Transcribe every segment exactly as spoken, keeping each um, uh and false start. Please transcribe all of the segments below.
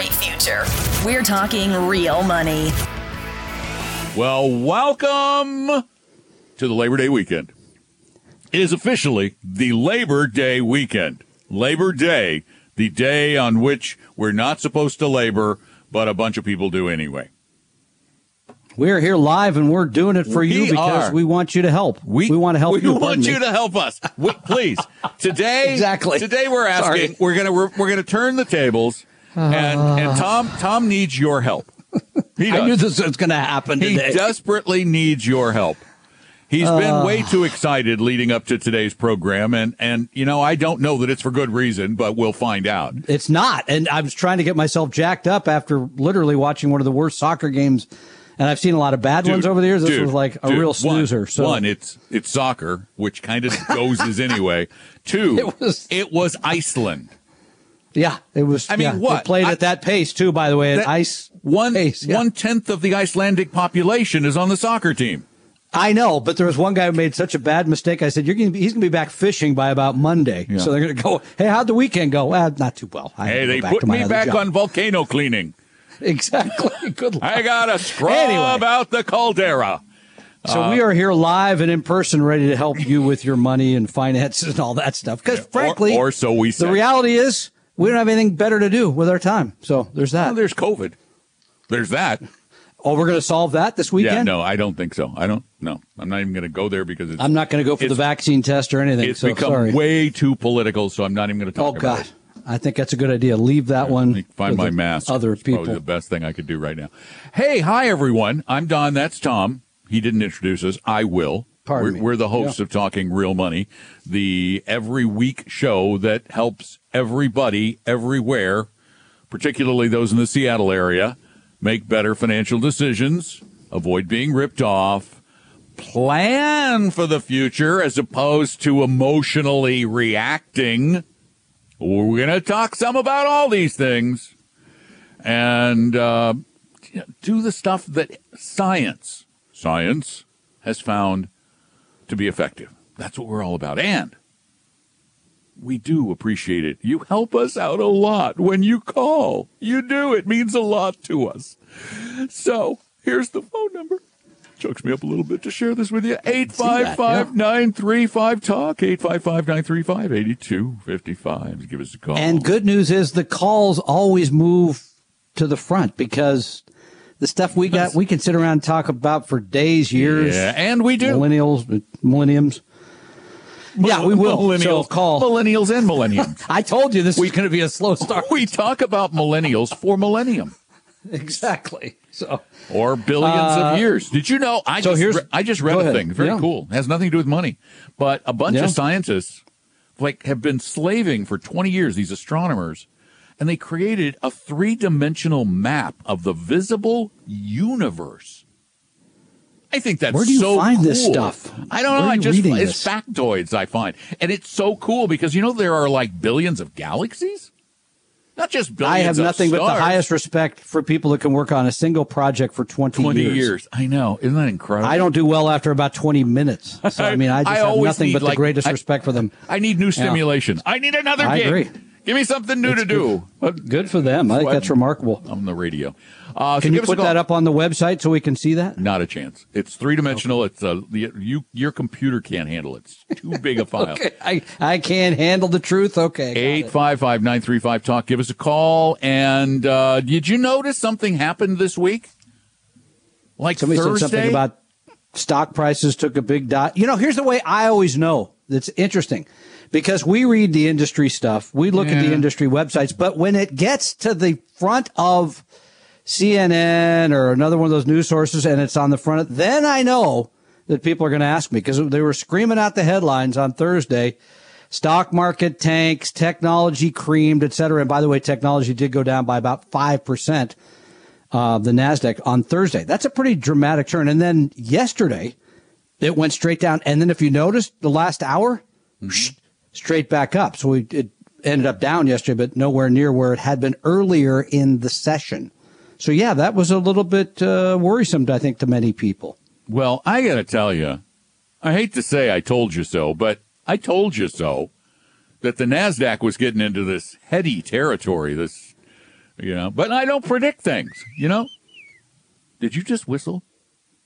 great future. We're talking real money. Well, welcome to the Labor Day weekend. It is officially the Labor Day weekend. Labor Day, the day on which we're not supposed to labor, but a bunch of people do anyway. We're here live, and we're doing it for we you because are. we want you to help. We, we want to help we you. We want you me. to help us. We, please. Today, exactly. Today we're asking. Sorry. We're gonna we're, we're gonna turn the tables, uh, and and Tom Tom needs your help. He does. I knew this was gonna happen today. He desperately needs your help. He's uh, been way too excited leading up to today's program, and, and you know, I don't know that it's for good reason, but we'll find out. It's not, and I was trying to get myself jacked up after literally watching one of the worst soccer games, and I've seen a lot of bad dude, ones over the years. This dude, was like a dude, real snoozer. One, so. one it's it's soccer, which kind of dozes anyway. Two, it was, it was Iceland. Yeah, it was. I mean, yeah, what? They played I, at that pace, too, by the way, at ice one, pace. Yeah. One-tenth of the Icelandic population is on the soccer team. I know, but there was one guy who made such a bad mistake. I said, "You're going to be, he's going to be back fishing by about Monday." Yeah. So they're going to go, "Hey, how'd the weekend go?" Well, not too well. I hey, they put me back job. on volcano cleaning. Exactly. Good luck. I got to scrub anyway. out the caldera. So uh, we are here live and in person, ready to help you with your money and finances and all that stuff. Because yeah, frankly, or, or so we said. The reality is we don't have anything better to do with our time. So there's that. Well, there's COVID. There's that. Oh, we're going to solve that this weekend? Yeah, no, I don't think so. I don't, no. I'm not even going to go there because it's... I'm not going to go for the vaccine test or anything. It's so, become sorry. way too political, so I'm not even going to talk oh, about God. it. Oh, God. I think that's a good idea. Leave that yeah, one Find my mask. Other it's people. Probably the best thing I could do right now. Hey, hi, everyone. I'm Don. That's Tom. He didn't introduce us. I will. Pardon we're, me. We're the hosts yeah. of Talking Real Money, the every week show that helps everybody everywhere, particularly those in the Seattle area, make better financial decisions, avoid being ripped off, plan for the future as opposed to emotionally reacting. We're going to talk some about all these things and uh, do the stuff that science, science has found to be effective. That's what we're all about. And we do appreciate it. You help us out a lot when you call. You do. It means a lot to us. So here's the phone number. Chokes me up a little bit to share this with you. eight five five, nine three five, talk, eight five five, nine three five, eight two five five. Give us a call. And good news is the calls always move to the front because the stuff we got, we can sit around and talk about for days, years. Yeah, and we do. Millennials, millenniums. Yeah, we will. Millennials, so call. Millennials and millenniums. I told you this we, was going to be a slow start. We talk about millennials for millennium. Exactly. So or billions uh, of years. Did you know? I so just re- I just read a ahead. thing. Very yeah. cool. It has nothing to do with money, but a bunch yeah. of scientists like have been slaving for twenty years. These astronomers, and they created a three-dimensional map of the visible universe. I think that's so cool. Where do you so find cool. this stuff? I don't know. I just it's factoids I find, and it's so cool because you know there are like billions of galaxies, not just billions. I have of nothing stars. but the highest respect for people that can work on a single project for twenty, twenty years. years. I know, isn't that incredible? I don't do well after about twenty minutes. So I mean, I just I have nothing but like, the greatest I, respect for them. I need new stimulation. Yeah. I need another. I gig. agree. Give me something new it's to good. do. Good for them. I think that's remarkable. On the radio. Uh, can so you put that up on the website so we can see that? Not a chance. It's three-dimensional. Okay. It's a, you, Your computer can't handle it. It's too big a file. okay. I, I can't handle the truth. Okay. eight five five, nine three five, talk. Give us a call. And uh, did you notice something happened this week? Like Somebody Thursday? Somebody said something about stock prices took a big dive. You know, here's the way I always know. That's interesting. Because we read the industry stuff, we look yeah. at the industry websites, but when it gets to the front of C N N or another one of those news sources and it's on the front, of, then I know that people are going to ask me because they were screaming out the headlines on Thursday, stock market tanks, technology creamed, et cetera. And by the way, technology did go down by about five percent of the Nasdaq on Thursday. That's a pretty dramatic turn. And then yesterday it went straight down. And then if you noticed the last hour, mm-hmm. straight back up. So we, it ended up down yesterday, but nowhere near where it had been earlier in the session. So, yeah, that was a little bit uh, worrisome, I think, to many people. Well, I got to tell you, I hate to say I told you so, but I told you so that the NASDAQ was getting into this heady territory, this you know, but I don't predict things, you know. Did you just whistle?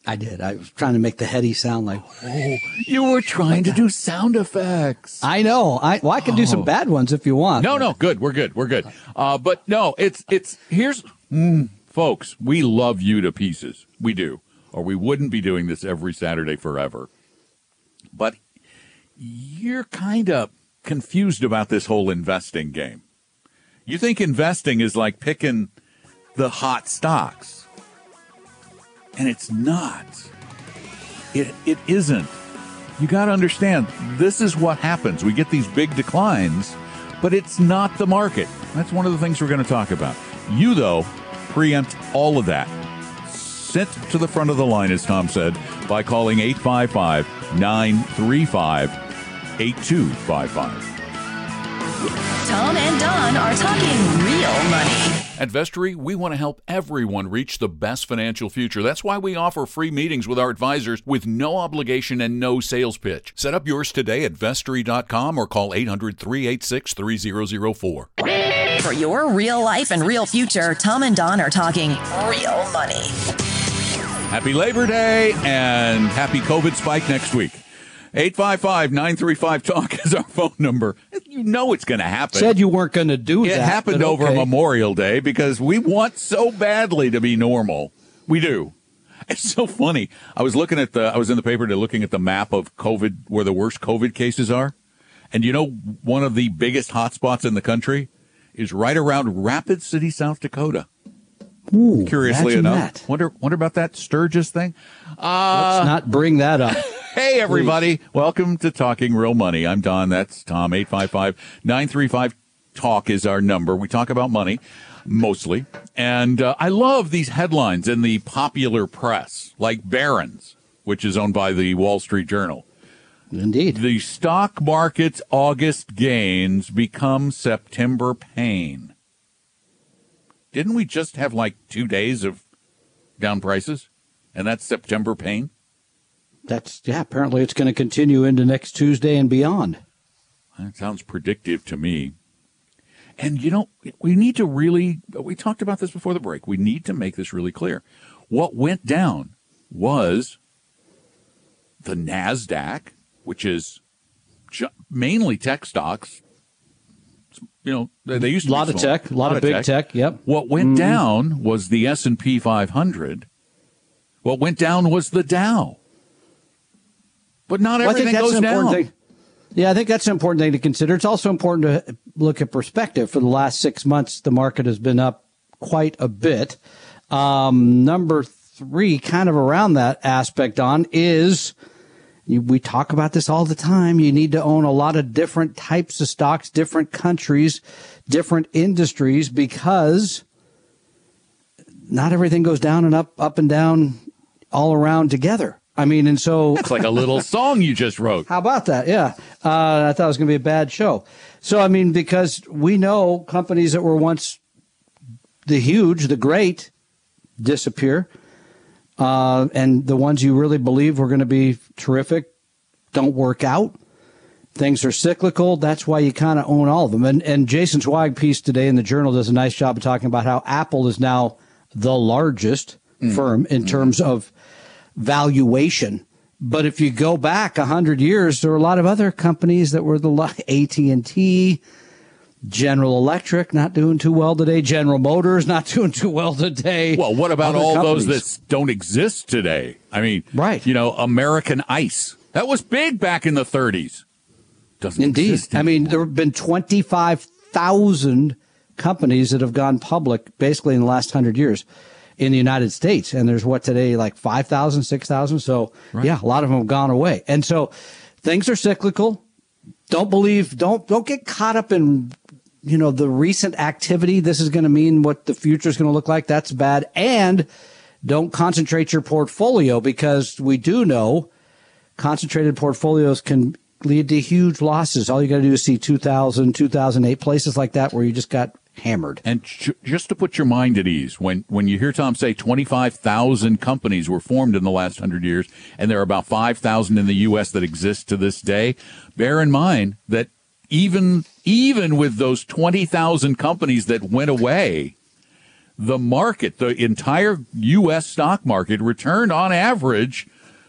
I did. I was trying to make the heady sound like, oh, you were trying to do sound effects. I know. I well, I can do oh. some bad ones if you want. No, no, good. We're good. We're good. Uh, but no, it's it's here's mm, folks. We love you to pieces. We do, or we wouldn't be doing this every Saturday forever. But you're kind of confused about this whole investing game. You think investing is like picking the hot stocks. And it's not. It it isn't. You got to understand, this is what happens. We get these big declines, but it's not the market. That's one of the things we're going to talk about. You, though, preempt all of that. Sit to the front of the line, as Tom said, by calling eight five five, nine three five, eight two five five. Tom and Don are talking real money. At Vestry, we want to help everyone reach the best financial future. That's why we offer free meetings with our advisors with no obligation and no sales pitch. Set up yours today at vestry dot com or call eight hundred, three eight six, three zero zero four. For your real life and real future, Tom and Don are talking real money. Happy Labor Day and happy COVID spike next week. eight five five, nine three five, talk is our phone number. You know it's going to happen. Said you weren't going to do it that. It happened okay. over Memorial Day because we want so badly to be normal. We do. It's so funny. I was looking at the, I was in the paper to looking at the map of COVID, where the worst COVID cases are. And you know, one of the biggest hotspots in the country is right around Rapid City, South Dakota. Ooh, curiously enough. That. Wonder, wonder about that Sturgis thing. Uh, Let's not bring that up. Hey, everybody. Please. Welcome to Talking Real Money. I'm Don. That's Tom. eight five five, nine three five, talk is our number. We talk about money, mostly. And uh, I love these headlines in the popular press, like Barron's, which is owned by the Wall Street Journal. Indeed. The stock market's August gains become September pain. Didn't we just have like two days of down prices? And that's September pain? That's, yeah, apparently it's going to continue into next Tuesday and beyond. That sounds predictive to me. And, you know, we need to really, we talked about this before the break. We need to make this really clear. What went down was the Nasdaq, which is mainly tech stocks. You know, they used to be a lot of tech, a lot of big tech. Yep. What went mm. down was the S and P five hundred. What went down was the Dow. But not well, everything goes down. Yeah, I think that's an important thing to consider. It's also important to look at perspective. For the last six months, the market has been up quite a bit. Um, number three, kind of around that aspect, on is you, we talk about this all the time. You need to own a lot of different types of stocks, different countries, different industries, because not everything goes down and up, up and down all around together. I mean, and so it's like a little song you just wrote. How about that? Yeah. Uh, I thought it was going to be a bad show. So, I mean, because we know companies that were once the huge, the great disappear. Uh, and the ones you really believe were going to be terrific don't work out. Things are cyclical. That's why you kind of own all of them. And, and Jason Zweig's piece today in the Journal does a nice job of talking about how Apple is now the largest mm. firm in mm. terms of valuation. But if you go back one hundred years, there were a lot of other companies that were the A T and T, General Electric, not doing too well today. General Motors, not doing too well today. Well, what about all companies? Those that don't exist today? I mean, right. You know, American Ice. That was big back in the thirties. Doesn't Indeed. Exist anymore. I mean, there have been twenty-five thousand companies that have gone public basically in the last one hundred years in the United States. And there's what today, like five thousand, six thousand. So, right. yeah, a lot of them have gone away. And so things are cyclical. Don't believe, don't, don't get caught up in, you know, the recent activity. This is going to mean what the future is going to look like. That's bad. And don't concentrate your portfolio, because we do know concentrated portfolios can lead to huge losses. All you got to do is see two thousand, two thousand eight, places like that where you just got hammered. And ju- just to put your mind at ease, when, when you hear Tom say twenty-five thousand companies were formed in the last one hundred years, and there are about five thousand in the U S that exist to this day, bear in mind that even even with those twenty thousand companies that went away, the market, the entire U S stock market, returned on average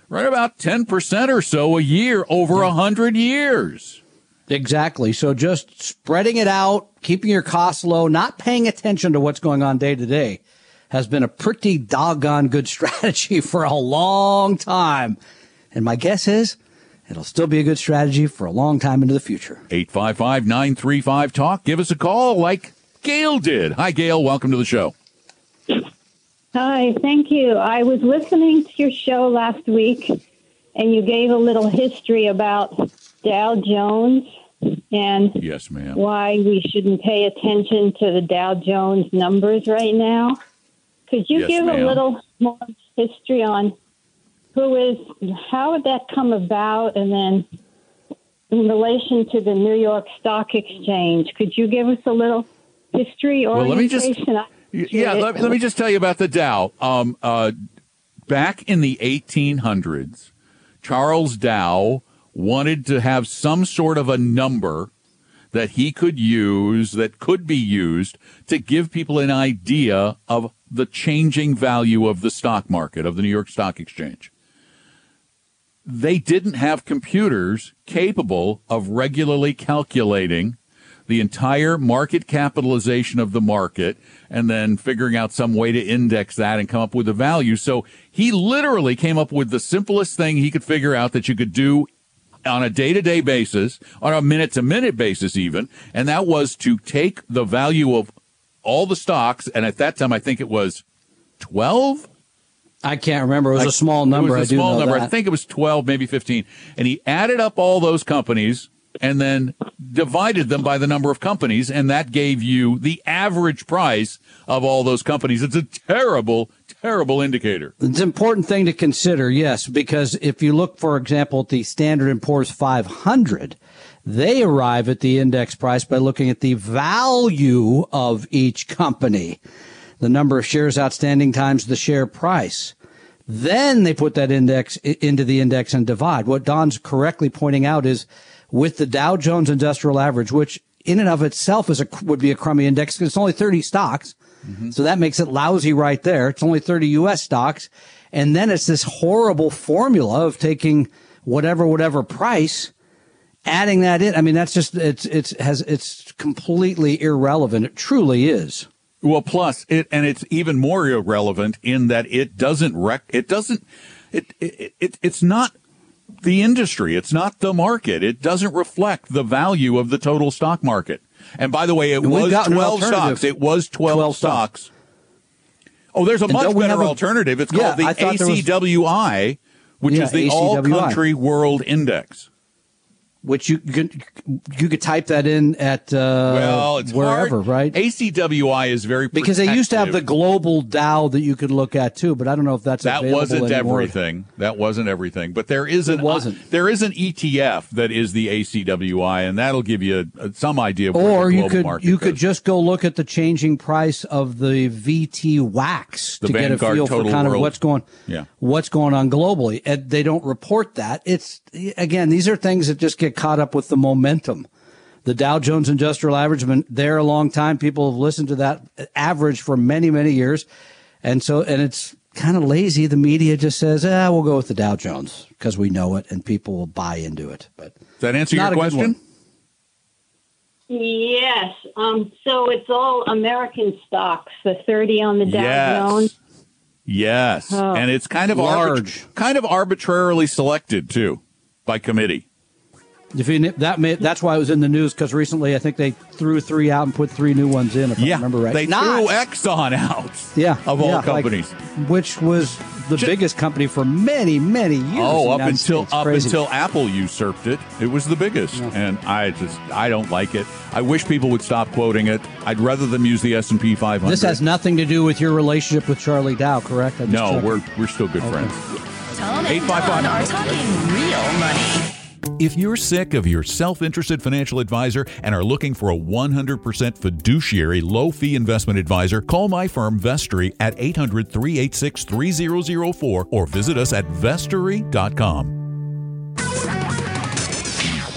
right about ten percent or so a year over one hundred years. Exactly. So just spreading it out, keeping your costs low, not paying attention to what's going on day to day has been a pretty doggone good strategy for a long time. And my guess is it'll still be a good strategy for a long time into the future. eight five five, nine three five, talk. Give us a call like Gail did. Hi, Gail. Welcome to the show. Hi. Thank you. I was listening to your show last week, and you gave a little history about Dow Jones and yes, ma'am, why we shouldn't pay attention to the Dow Jones numbers right now. Could you yes, give ma'am. a little more history on who is, how would that come about? And then in relation to the New York Stock Exchange, could you give us a little history or well, let me just, yeah, let, let me just tell you about the Dow. Um, uh, back in the eighteen hundreds, Charles Dow wanted to have some sort of a number that he could use, that could be used to give people an idea of the changing value of the stock market, of the New York Stock Exchange. They didn't have computers capable of regularly calculating the entire market capitalization of the market and then figuring out some way to index that and come up with a value. So he literally came up with the simplest thing he could figure out that you could do on a day-to-day basis, on a minute-to-minute basis even, and that was to take the value of all the stocks, and at that time I think it was twelve? I can't remember. It was I, a small number. It was a I small number. That. I think it was twelve, maybe fifteen. And he added up all those companies and then divided them by the number of companies, and that gave you the average price of all those companies. It's a terrible, terrible indicator. It's an important thing to consider, yes, because if you look, for example, at the Standard and Poor's five hundred, they arrive at the index price by looking at the value of each company, the number of shares outstanding times the share price. Then they put that index into the index and divide. What Don's correctly pointing out is with the Dow Jones Industrial Average, which in and of itself is a, would be a crummy index because it's only thirty stocks. Mm-hmm. So that makes it lousy right there. It's only thirty U S stocks. And then it's this horrible formula of taking whatever, whatever price, adding that in. I mean, that's just, it's, it's, has, it's completely irrelevant. It truly is. Well, plus it, and it's even more irrelevant in that it doesn't rec, it doesn't, it, it, it it's not the industry. It's not the market. It doesn't reflect the value of the total stock market. And by the way, it was twelve stocks. It was twelve stocks. Oh, there's a much better alternative. It's called the A C W I, which is the All Country World Index. Which you could, you could type that in at uh, well, it's wherever, hard. Right? A C W I is very protective. Because they used to have the global Dow that you could look at, too, but I don't know if that's that available That wasn't anymore. everything. That wasn't everything. But there is, an, wasn't. Uh, there is an E T F that is the A C W I, and that'll give you a, a, some idea of where or the global you could, market Or you goes. could just go look at the changing price of the V T wax the to Vanguard get a feel Total for kind World. of what's going, yeah. what's going on globally. And they don't report that. It's Again, these are things that just get caught up with the momentum. The Dow Jones Industrial Average has been there a long time. People have listened to that average for many, many years. And so, and it's kind of lazy. The media just says, ah, we'll go with the Dow Jones because we know it and people will buy into it. But does that answer your question? Yes. Um, so it's all American stocks, the thirty on the Dow yes. Jones. Yes. Oh. And it's kind of large, arbit- kind of arbitrarily selected too by committee. If you, that may, that's why it was in the news, because recently I think they threw three out and put three new ones in, if yeah, I remember right. They Not, threw Exxon out yeah, of all yeah, companies. Like, which was the Just, biggest company for many, many years. Oh, up until up until Apple usurped it. It was the biggest. Yeah. And I just, I don't like it. I wish people would stop quoting it. I'd rather them use the S and P five hundred. This has nothing to do with your relationship with Charlie Dow, correct? No, checking. we're we're still good okay. friends. Tom and Don are talking real money. If you're sick of your self-interested financial advisor and are looking for a one hundred percent fiduciary low-fee investment advisor, call my firm Vestry at eight hundred, three eight six, three zero zero four or visit us at vestry dot com.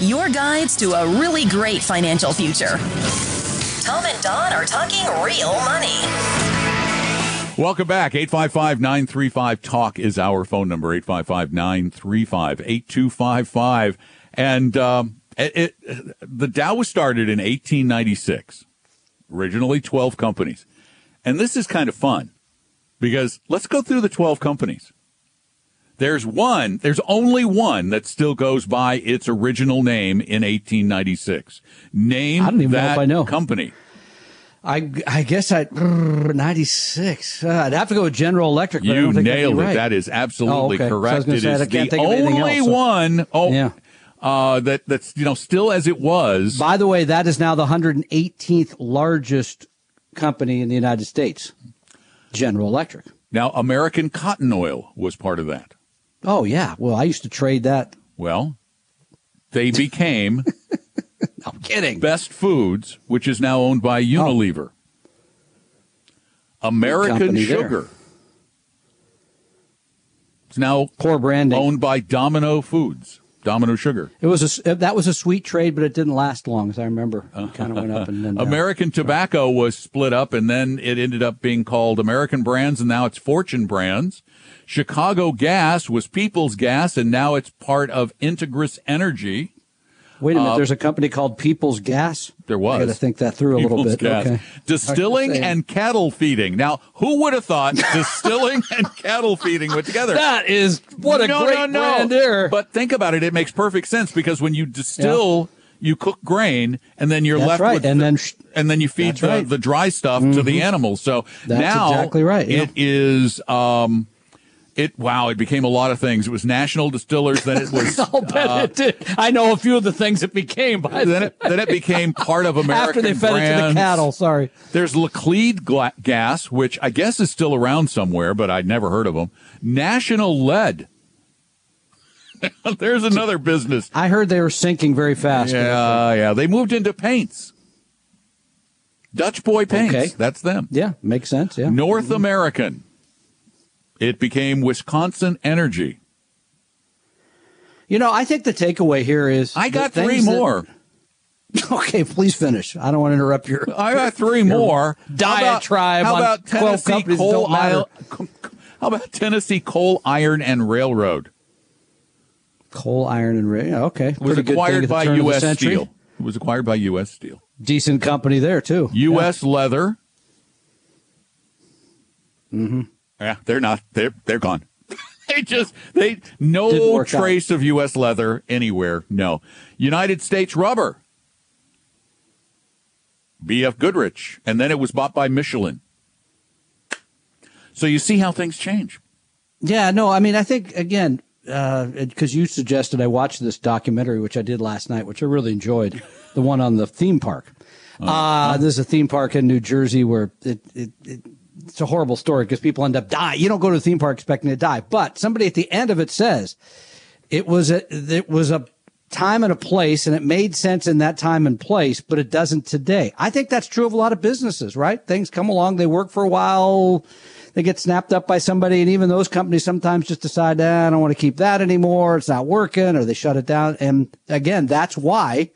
Your guides to a really great financial future. Tom and Don are talking real money. Welcome back. eight five five, nine three five, talk is our phone number, eight five five, nine three five, eight two five five. And um, it, it, the Dow was started in eighteen ninety-six, originally twelve companies. And this is kind of fun because let's go through the twelve companies. There's one, there's only one that still goes by its original name in eighteen ninety-six. Name I don't even that know if I know. company. I, I guess I, ninety-six. Uh, I'd have to go with General Electric. But you I don't think nailed that'd be right. it. That is absolutely oh, okay. correct. So it say, is the only else, so. one oh, yeah. uh, that, that's, you know, still as it was. By the way, that is now the one hundred eighteenth largest company in the United States, General Electric. Now, American Cotton Oil was part of that. Oh, yeah. Well, I used to trade that. Well, they became... I'm kidding. Best Foods, which is now owned by Unilever. Oh. American Sugar. There. It's now poor branding. Owned by Domino Foods. Domino Sugar. It was a, that was a sweet trade, but it didn't last long, as I remember. It kind of went up and then down. American Tobacco was split up, and then it ended up being called American Brands, and now it's Fortune Brands. Chicago Gas was People's Gas, and now it's part of Integris Energy. Wait a minute. Uh, there's a company called People's Gas. There was. I got to think that through a People's little bit. Gas. Okay. Distilling and cattle feeding. Now, who would have thought distilling and cattle feeding went together? That is what a no, great no, no. brand there. But think about it. It makes perfect sense because when you distill, yeah. you cook grain, and then you're that's left right. with and the, then sh- and then you feed the, right. the dry stuff mm-hmm. to the animals. So that's now exactly right. Yeah. It is. Um, It wow! It became a lot of things. It was National Distillers. Then it was. I'll bet uh, it did. I know a few of the things it became. By then, it, then it became part of American after they fed brands. It to the cattle. Sorry. There's Laclede Gas, which I guess is still around somewhere, but I'd never heard of them. National Lead. There's another business. I heard they were sinking very fast. Yeah, yeah. They moved into paints. Dutch Boy Paints. Okay. That's them. Yeah, makes sense. Yeah. North mm-hmm. American. It became Wisconsin Energy. You know, I think the takeaway here is... I got three more. That, okay, please finish. I don't want to interrupt your... I got three more. Diatribe how about, how about on Tennessee Coal Iron? How about Tennessee Coal Iron and Railroad? Coal Iron and Railroad, okay. It was acquired by U S. Steel. It was acquired by U S. Steel. Decent company there, too. U S. Yeah. Leather. Mm-hmm. Yeah, they're not. They're they're gone. they just they no trace out. of U S leather anywhere. No, United States Rubber. B F. Goodrich, and then it was bought by Michelin. So you see how things change. Yeah, no, I mean, I think again because uh, you suggested I watch this documentary, which I did last night, which I really enjoyed, the one on the theme park. Uh, uh, this is a theme park in New Jersey where it it. it it's a horrible story because people end up dying. You don't go to the theme park expecting to die. But somebody at the end of it says it was a, it was a time and a place, and it made sense in that time and place, but it doesn't today. I think that's true of a lot of businesses, right? Things come along. They work for a while. They get snapped up by somebody. And even those companies sometimes just decide, eh, I don't want to keep that anymore. It's not working, or they shut it down. And again, that's why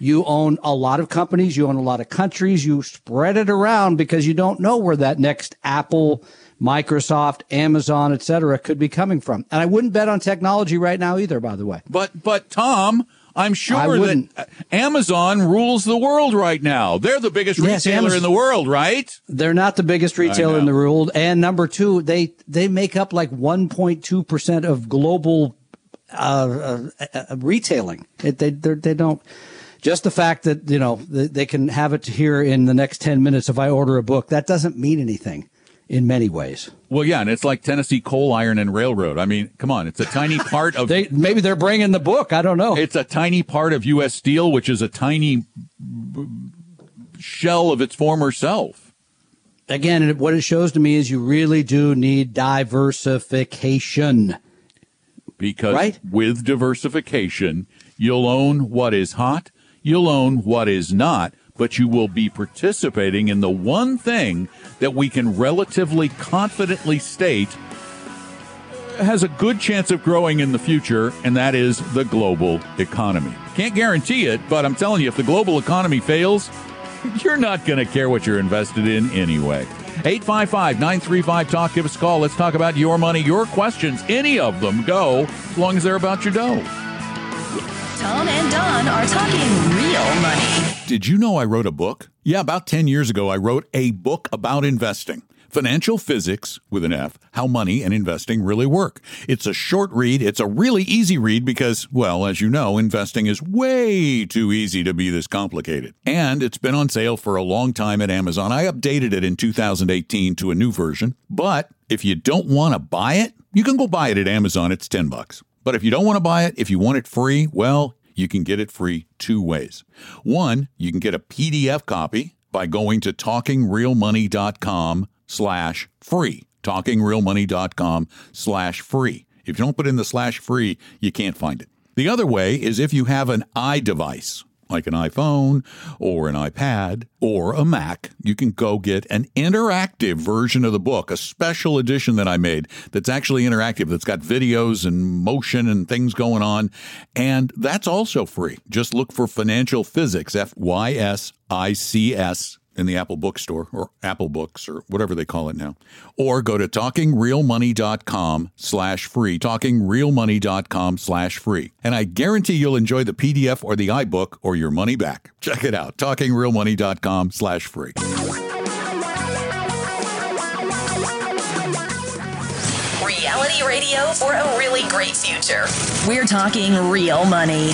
you own a lot of companies. You own a lot of countries. You spread it around because you don't know where that next Apple, Microsoft, Amazon, et cetera, could be coming from. And I wouldn't bet on technology right now either, by the way. But, but Tom, I'm sure that Amazon rules the world right now. They're the biggest yes, retailer Amazon, in the world, right? They're not the biggest retailer in the world. And number two, they, they make up like one point two percent of global uh, uh, uh retailing. It, they, they don't. Just the fact that, you know, they can have it here in the next ten minutes if I order a book, that doesn't mean anything in many ways. Well, yeah, and it's like Tennessee Coal, Iron, and Railroad. I mean, come on, it's a tiny part of... they, maybe they're bringing the book, I don't know. It's a tiny part of U S. Steel, which is a tiny shell of its former self. Again, what it shows to me is you really do need diversification. Because right? with diversification, you'll own what is hot. You'll own what is not, but you will be participating in the one thing that we can relatively confidently state has a good chance of growing in the future, and that is the global economy. Can't guarantee it, but I'm telling you, if the global economy fails, you're not going to care what you're invested in anyway. eight five five, nine three five, talk. Give us a call. Let's talk about your money, your questions. Any of them go, as long as they're about your dough. Tom and Don are talking real money. Did you know I wrote a book? Yeah, about ten years ago, I wrote a book about investing. Financial Physics, with an F, How Money and Investing Really Work. It's a short read. It's a really easy read because, well, as you know, investing is way too easy to be this complicated. And it's been on sale for a long time at Amazon. I updated it in two thousand eighteen to a new version. But if you don't want to buy it, you can go buy it at Amazon. It's ten bucks. But if you don't want to buy it, if you want it free, well, you can get it free two ways. One, you can get a P D F copy by going to talking real money dot com slash free, talking real money dot com slash free. If you don't put in the slash free, you can't find it. The other way is if you have an iDevice, like an iPhone or an iPad or a Mac, you can go get an interactive version of the book, a special edition that I made that's actually interactive, that's got videos and motion and things going on. And that's also free. Just look for Financial Physics, F Y S I C S, in the Apple bookstore or Apple Books or whatever they call it now, or go to talking real money dot com slash free, talking real money dot com slash free. And I guarantee you'll enjoy the P D F or the iBook or your money back. Check it out, talking real money dot com slash free. Reality radio for a really great future. We're talking real money.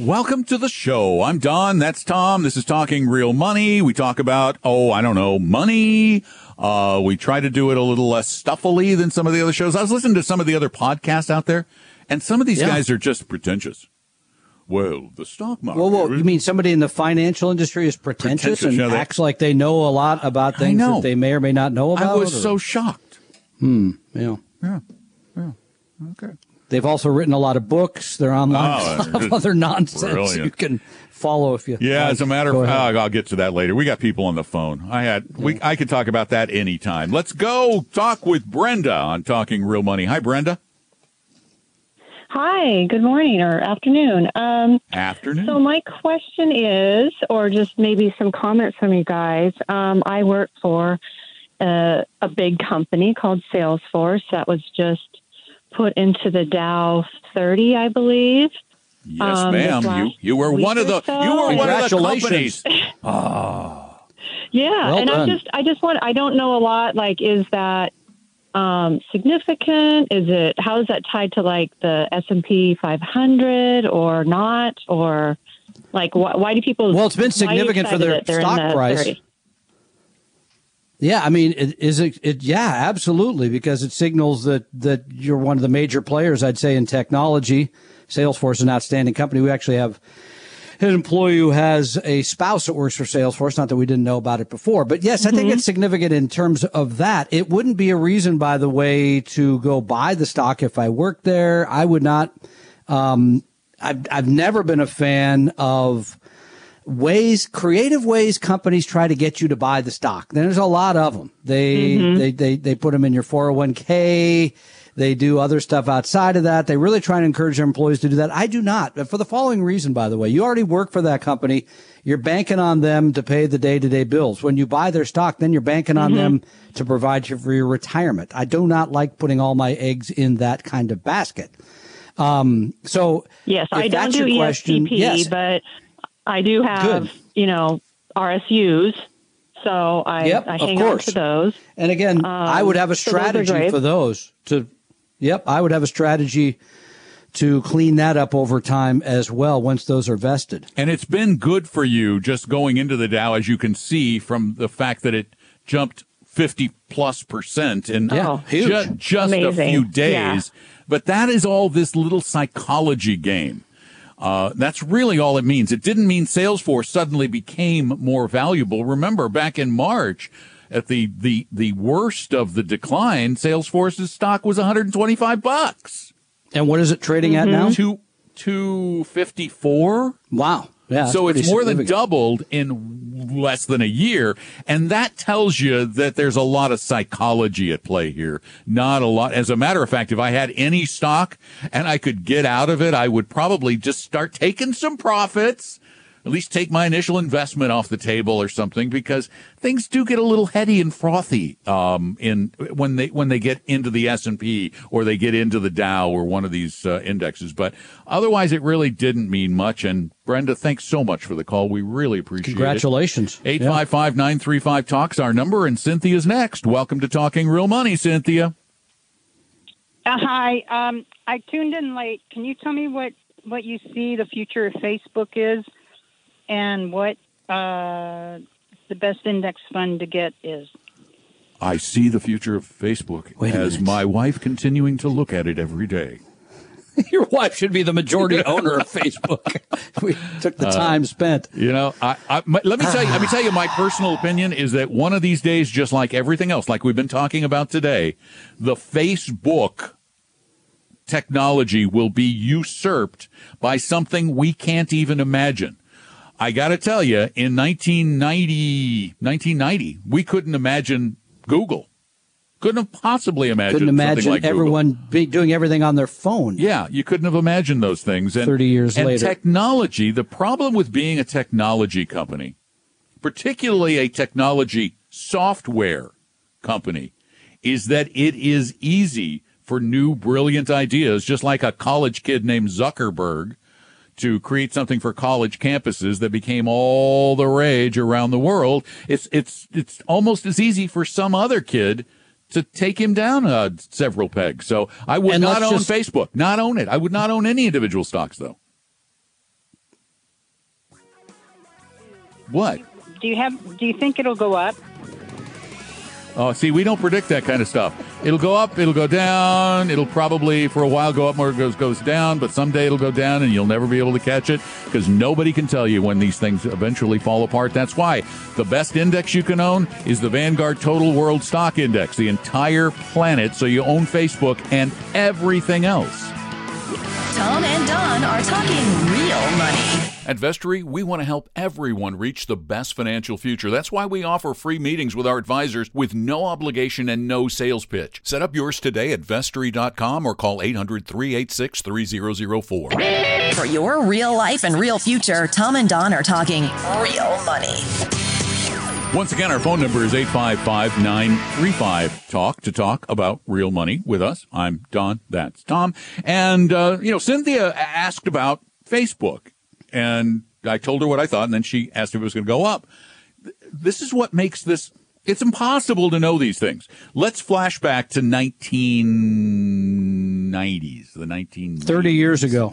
Welcome to the show. I'm Don. That's Tom. This is Talking Real Money. We talk about, oh, I don't know, money. Uh, we try to do it a little less stuffily than some of the other shows. I was listening to some of the other podcasts out there, and some of these yeah. guys are just pretentious. Well, the stock market. Well, well, you mean somebody in the financial industry is pretentious, pretentious and yeah, acts like they know a lot about things that they may or may not know about? I was or? so shocked. Hmm. Yeah. Yeah. Yeah. Okay. They've also written a lot of books. They're online. Oh, a lot of other nonsense brilliant. You can follow if you. Yeah, like. As a matter of fact, I'll get to that later. We got people on the phone. I had yeah. we I could talk about that anytime. Let's go talk with Brenda on Talking Real Money. Hi, Brenda. Hi. Good morning or afternoon. Um, afternoon. So my question is, or just maybe some comments from you guys. Um, I work for a, a big company called Salesforce that was just put into the Dow thirty, I believe. Yes, um, ma'am. You you were one of the so. you were one of the companies. Oh. Yeah, well and done. I just I just want I don't know a lot. Like, is that um, significant? Is it how is that tied to like the S and P five hundred or not? Or like wh- why do people? Well, it's been significant for their stock price. thirty Yeah, I mean, it, is it, it? Yeah, absolutely, because it signals that that you're one of the major players, I'd say, in technology. Salesforce is an outstanding company. We actually have an employee who has a spouse that works for Salesforce, not that we didn't know about it before. But, yes, mm-hmm. I think it's significant in terms of that. It wouldn't be a reason, by the way, to go buy the stock if I worked there. I would not. Um, I've, I've never been a fan of ways, creative ways companies try to get you to buy the stock. There's a lot of them. They, mm-hmm. they, they, they put them in your four oh one k. They do other stuff outside of that. They really try to encourage their employees to do that. I do not, for the following reason, by the way. You already work for that company. You're banking on them to pay the day-to-day bills. When you buy their stock, then you're banking on mm-hmm. them to provide you for your retirement. I do not like putting all my eggs in that kind of basket. Um, so yes, I don't do E S G P, yes, but I do have, Good. you know, R S Us, so I, yep, I hang on to those. And again, um, I would have a strategy those for those. To, Yep, I would have a strategy to clean that up over time as well once those are vested. And it's been good for you just going into the Dow, as you can see from the fact that it jumped fifty plus percent in yeah, huge. Ju- just Amazing. a few days. Yeah. But that is all this little psychology game. Uh, that's really all it means. It didn't mean Salesforce suddenly became more valuable. Remember, back in March, at the the the worst of the decline, Salesforce's stock was one hundred twenty-five bucks. And what is it trading mm-hmm. at now? Two two fifty four. Wow. Yeah. So it's more than doubled in less than a year, and that tells you that there's a lot of psychology at play here. Not a lot. As a matter of fact, if I had any stock and I could get out of it, I would probably just start taking some profits, at least take my initial investment off the table or something, because things do get a little heady and frothy um, in when they when they get into the S and P or they get into the Dow or one of these uh, indexes. But otherwise, it really didn't mean much. And Brenda, thanks so much for the call. We really appreciate Congratulations. It. Congratulations. eight five five, nine three five, TALK's our number, and Cynthia's next. Welcome to Talking Real Money, Cynthia. Uh, hi. Um, I tuned in late. Can you tell me what, what you see the future of Facebook is and what uh, the best index fund to get is? I see the future of Facebook as my wife continuing to look at it every day. Your wife should be the majority owner of Facebook. We took the time uh, spent. You know, I, I, my, let me tell you, let me tell you, my personal opinion is that one of these days, just like everything else, like we've been talking about today, the Facebook technology will be usurped by something we can't even imagine. I got to tell you, in nineteen ninety, nineteen ninety, we couldn't imagine Google. Couldn't have possibly imagined. Couldn't imagine like everyone be doing everything on their phone. Yeah, you couldn't have imagined those things. And, Thirty years and later, technology. The problem with being a technology company, particularly a technology software company, is that it is easy for new brilliant ideas, just like a college kid named Zuckerberg, to create something for college campuses that became all the rage around the world. It's it's it's almost as easy for some other kid to take him down uh, several pegs. So I would and not own just, Facebook, not own it. I would not own any individual stocks, though. What? Do you have? Do you think it'll go up? Oh, see, we don't predict that kind of stuff. It'll go up, it'll go down. It'll probably, for a while, go up more, goes goes down. But someday it'll go down, and you'll never be able to catch it because nobody can tell you when these things eventually fall apart. That's why the best index you can own is the Vanguard Total World Stock Index, the entire planet. So you own Facebook and everything else. Tom and Don are talking real money. At Vestry, we want to help everyone reach the best financial future. That's why we offer free meetings with our advisors with no obligation and no sales pitch. Set up yours today at vestry dot com or call eight hundred, three eight six, three zero zero four. For your real life and real future, Tom and Don are talking real money. Once again, our phone number is eight five five, nine three five, TALK to talk about real money with us. I'm Don, that's Tom. And, uh, you know, Cynthia asked about Facebook. And I told her what I thought, and then she asked if it was going to go up. This is what makes this – it's impossible to know these things. Let's flash back to nineteen nineties, the nineteen nineties. thirty years ago.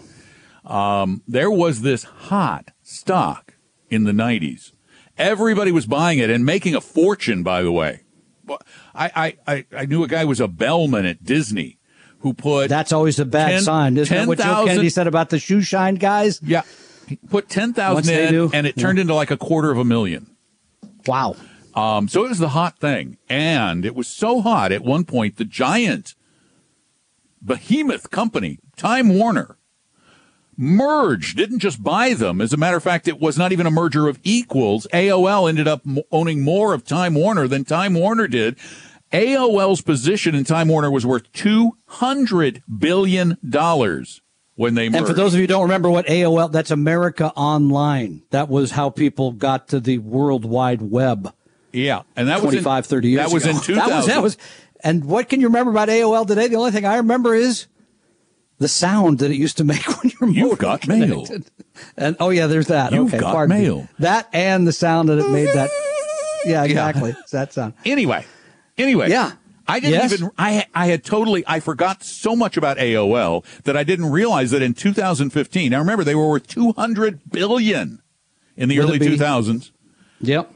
Um, there was this hot stock in the nineties. Everybody was buying it and making a fortune, by the way. I, I, I knew a guy who was a bellman at Disney. Who put – That's always a bad ten, sign, isn't ten, it? What Joe Kennedy said about the shoe shine guys? Yeah. Put ten thousand in, do, and it yeah. turned into like a quarter of a million. Wow. Um, so it was the hot thing. And it was so hot at one point, the giant behemoth company, Time Warner, merged, didn't just buy them. As a matter of fact, it was not even a merger of equals. A O L ended up owning more of Time Warner than Time Warner did. A O L's position in Time Warner was worth two hundred billion dollars when they merged. And for those of you who don't remember what A O L, that's America Online. That was how people got to the World Wide Web. Yeah. And that was twenty-five, thirty years ago. That was in two thousand. That was, that was, and what can you remember about A O L today? The only thing I remember is the sound that it used to make when you're You've got connected. Mail. And, oh, yeah, there's that. You've okay, got mail. Me. That and the sound that it made that. Yeah, exactly. Yeah. It's that sound. Anyway. Anyway, yeah. I didn't yes. even, I I had totally, I forgot so much about A O L that I didn't realize that in two thousand fifteen, now remember, they were worth two hundred billion dollars in the Would early two thousands. Yep.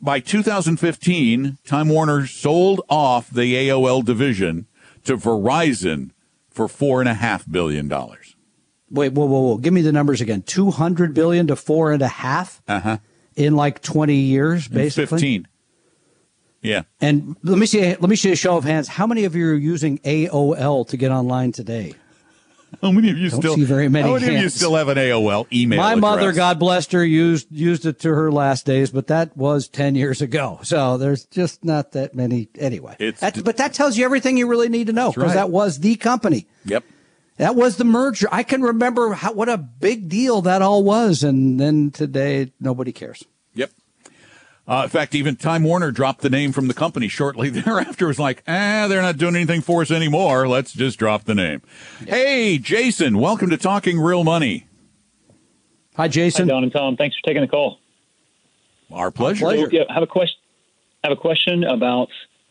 By two thousand fifteen, Time Warner sold off the A O L division to Verizon for four point five billion dollars. Wait, whoa, whoa, whoa. Give me the numbers again. two hundred billion dollars to four point five billion dollars uh-huh. in like twenty years, basically? fifteen. Yeah. And let me see let me see a show of hands. How many of you are using A O L to get online today? How many of you Don't still see very many How many hands. Of you still have an A O L email? My address? Mother, God bless her, used used it to her last days, but that was ten years ago. So there's just not that many anyway. It's, that, but that tells you everything you really need to know because right. that was the company. Yep. That was the merger. I can remember how, what a big deal that all was. And then today, nobody cares. Yep. Uh, in fact, even Time Warner dropped the name from the company shortly thereafter. It was like, ah, they're not doing anything for us anymore. Let's just drop the name. Yep. Hey, Jason, welcome to Talking Real Money. Hi, Jason. Hi, Don and Tom. Thanks for taking the call. Our pleasure. Our pleasure. Yeah, I have a question. I have a question about,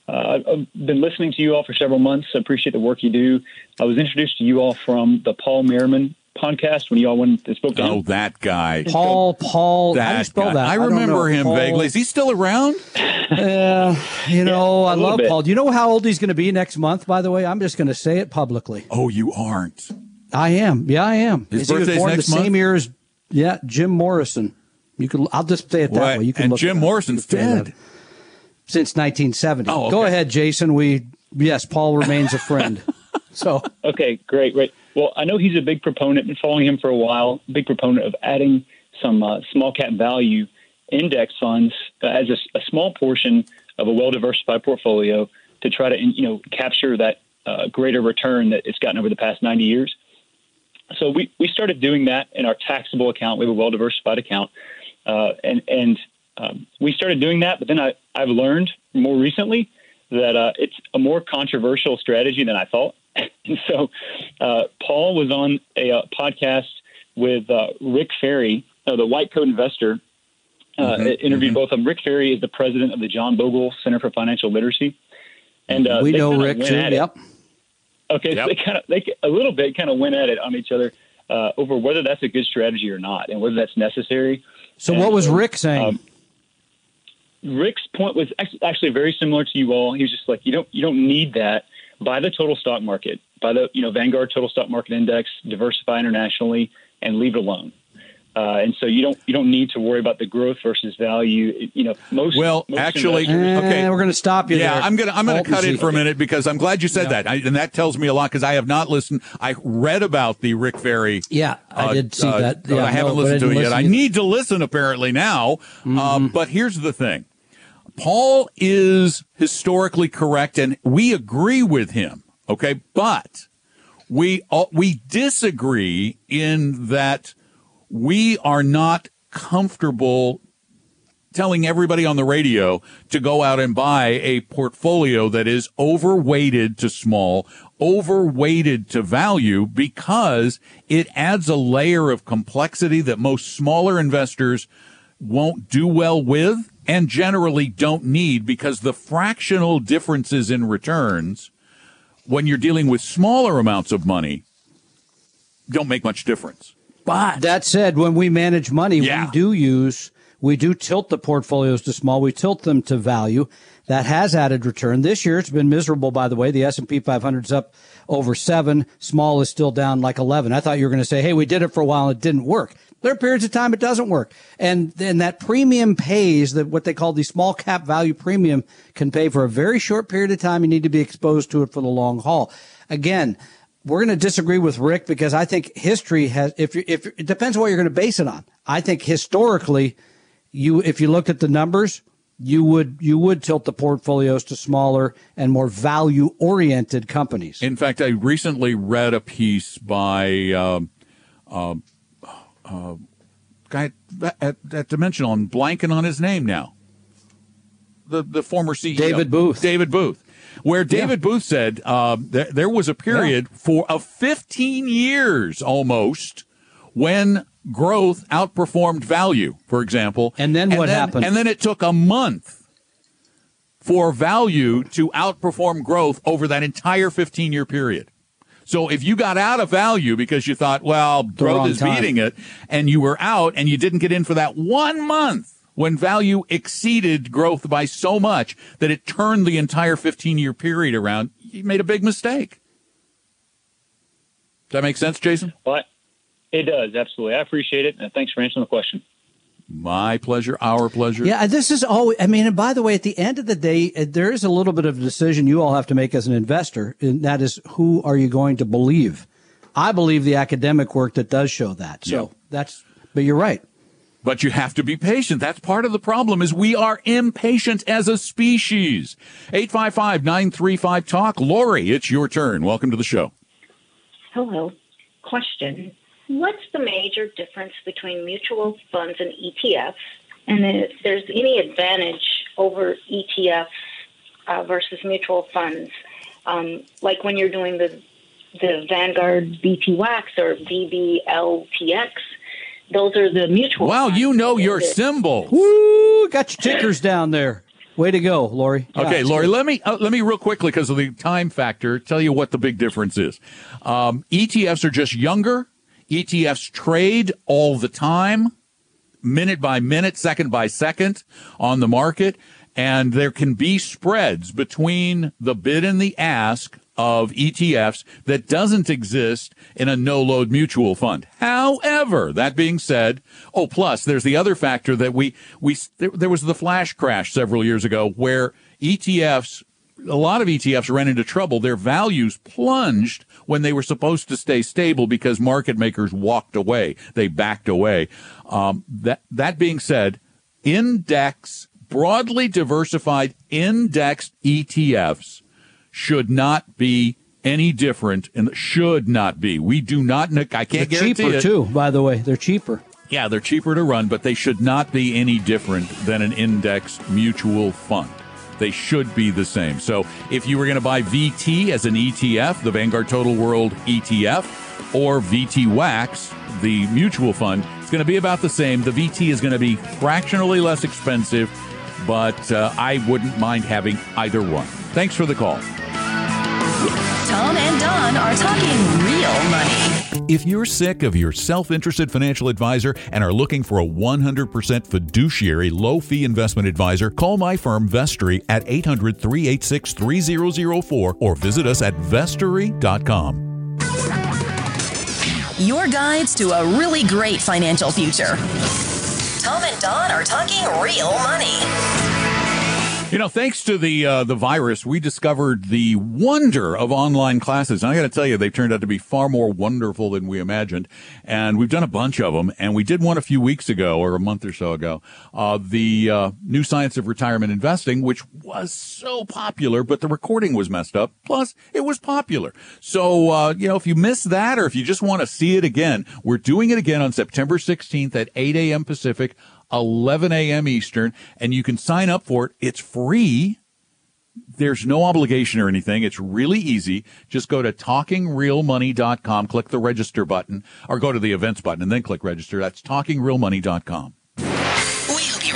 uh, I've been listening to you all for several months. I appreciate the work you do. I was introduced to you all from the Paul Merriman podcast when you all went and spoke to oh, him. Oh, that guy. Paul, Paul. That how do you spell guy. that? I, I remember him Paul. vaguely. Is he still around? Uh, you know, yeah, I love bit. Paul. Do you know how old he's going to be next month, by the way? I'm just going to say it publicly. Oh, you aren't. I am. Yeah, I am. His birthday's he was born next the month? Same year as, yeah, Jim Morrison. You could, I'll just say it that well, way. You can and look Jim Morrison's dead. Since nineteen seventy. Oh, okay. Go ahead, Jason. We yes, Paul remains a friend. So okay, great, great. Well, I know he's a big proponent, been following him for a while, big proponent of adding some uh, small cap value index funds uh, as a, a small portion of a well-diversified portfolio to try to, you know, capture that uh, greater return that it's gotten over the past ninety years. So we, we started doing that in our taxable account. We have a well-diversified account. Uh, and, and, Um, we started doing that, but then I, I've learned more recently that uh, it's a more controversial strategy than I thought. And so uh, Paul was on a uh, podcast with uh, Rick Ferry, uh, the White Coat Investor, uh, mm-hmm. interviewed mm-hmm. both of them. Rick Ferry is the president of the John Bogle Center for Financial Literacy. And uh, we know Rick too, yep. Okay, yep. So they kind of, they a little bit kind of went at it on each other uh, over whether that's a good strategy or not and whether that's necessary. So and, what was Rick saying? Um, Rick's point was actually very similar to you all. He was just like, you don't you don't need that. Buy the total stock market, buy the you know Vanguard Total Stock Market Index, diversify internationally, and leave it alone. Uh, and so you don't you don't need to worry about the growth versus value. You know, most well most actually, okay, we're going to stop you. Yeah, there. I'm gonna I'm gonna Alt cut in for a minute because I'm glad you said yeah. that, I, and that tells me a lot because I have not listened. I read about the Rick Ferry. Yeah, I uh, did see uh, that. Yeah, I haven't no, listened to it yet. Either. I need to listen apparently now. Mm-hmm. Um, but here's the thing. Paul is historically correct, and we agree with him, okay? But we all, we disagree in that we are not comfortable telling everybody on the radio to go out and buy a portfolio that is overweighted to small, overweighted to value, because it adds a layer of complexity that most smaller investors won't do well with. And generally don't need, because the fractional differences in returns when you're dealing with smaller amounts of money don't make much difference. But that said, when we manage money, yeah. we do use, we do tilt the portfolios to small. We tilt them to value. That has added return. This year, it's been miserable, by the way. The S and P five hundred's up over seven. Small is still down like eleven. I thought you were going to say, hey, we did it for a while and it didn't work. There are periods of time it doesn't work. And then that premium pays, that what they call the small cap value premium, can pay for a very short period of time. You need to be exposed to it for the long haul. Again, we're going to disagree with Rick because I think history has, if you, if it depends on what you're going to base it on. I think historically, you, if you looked at the numbers, you would you would tilt the portfolios to smaller and more value-oriented companies. In fact, I recently read a piece by um, uh, uh, guy at, at Dimensional. I'm blanking on his name now. The the former C E O, David Booth. David Booth, where David yeah. Booth said uh, th- there was a period yeah. for of fifteen years almost when growth outperformed value, for example. And then what and then, happened? And then it took a month for value to outperform growth over that entire fifteen-year period. So if you got out of value because you thought, well, growth is beating it, and you were out and you didn't get in for that one month when value exceeded growth by so much that it turned the entire fifteen-year period around, you made a big mistake. Does that make sense, Jason? What? It does, absolutely. I appreciate it, and thanks for answering the question. My pleasure, our pleasure. Yeah, this is always, I mean, and by the way, at the end of the day, there is a little bit of a decision you all have to make as an investor, and that is, who are you going to believe? I believe the academic work that does show that. So yeah. that's, but you're right. But you have to be patient. That's part of the problem, is we are impatient as a species. eight five five, nine three five, talk. Lori, it's your turn. Welcome to the show. Hello. question. What's the major difference between mutual funds and E T Fs? And if there's any advantage over E T Fs uh, versus mutual funds, um, like when you're doing the the Vanguard V T W A X or V B L T X, those are the mutual wow, funds. Wow, you know your symbol. Woo, got your tickers down there. Way to go, Lori. Yeah, okay, Lori, let me uh, let me real quickly, because of the time factor, tell you what the big difference is. Um, E T Fs are just younger. E T Fs trade all the time, minute by minute, second by second on the market, and there can be spreads between the bid and the ask of E T Fs that doesn't exist in a no-load mutual fund. However, that being said, oh, plus there's the other factor that we, we there, there was the flash crash several years ago where E T Fs, a lot of E T Fs ran into trouble. Their values plunged when they were supposed to stay stable because market makers walked away. They backed away. Um, that, that being said, index, broadly diversified index E T Fs should not be any different, and should not be. We do not, I can't guarantee it. They're cheaper too, by the way. They're cheaper. Yeah, they're cheaper to run, but they should not be any different than an index mutual fund. They should be the same. So if you were going to buy V T as an E T F, the Vanguard Total World E T F, or V T W A X, the mutual fund, it's going to be about the same. The V T is going to be fractionally less expensive, but uh, I wouldn't mind having either one. Thanks for the call. Tom and Don are talking real money. If you're sick of your self-interested financial advisor and are looking for a one hundred percent fiduciary low-fee investment advisor, call my firm Vestry at eight hundred, three eight six, three zero zero four or visit us at vestry dot com. Your guides to a really great financial future. Tom and Don are talking real money. You know, thanks to the uh, the virus, we discovered the wonder of online classes. And I got to tell you, they've turned out to be far more wonderful than we imagined. And we've done a bunch of them. And we did one a few weeks ago, or a month or so ago, uh, the uh, New Science of Retirement Investing, which was so popular, but the recording was messed up. Plus, it was popular. So, uh, you know, if you missed that, or if you just want to see it again, we're doing it again on September sixteenth at eight a.m. Pacific, eleven a.m. Eastern, and you can sign up for it. It's free. There's no obligation or anything. It's really easy. Just go to talking real money dot com, click the register button, or go to the events button and then click register. That's talking real money dot com. We hope you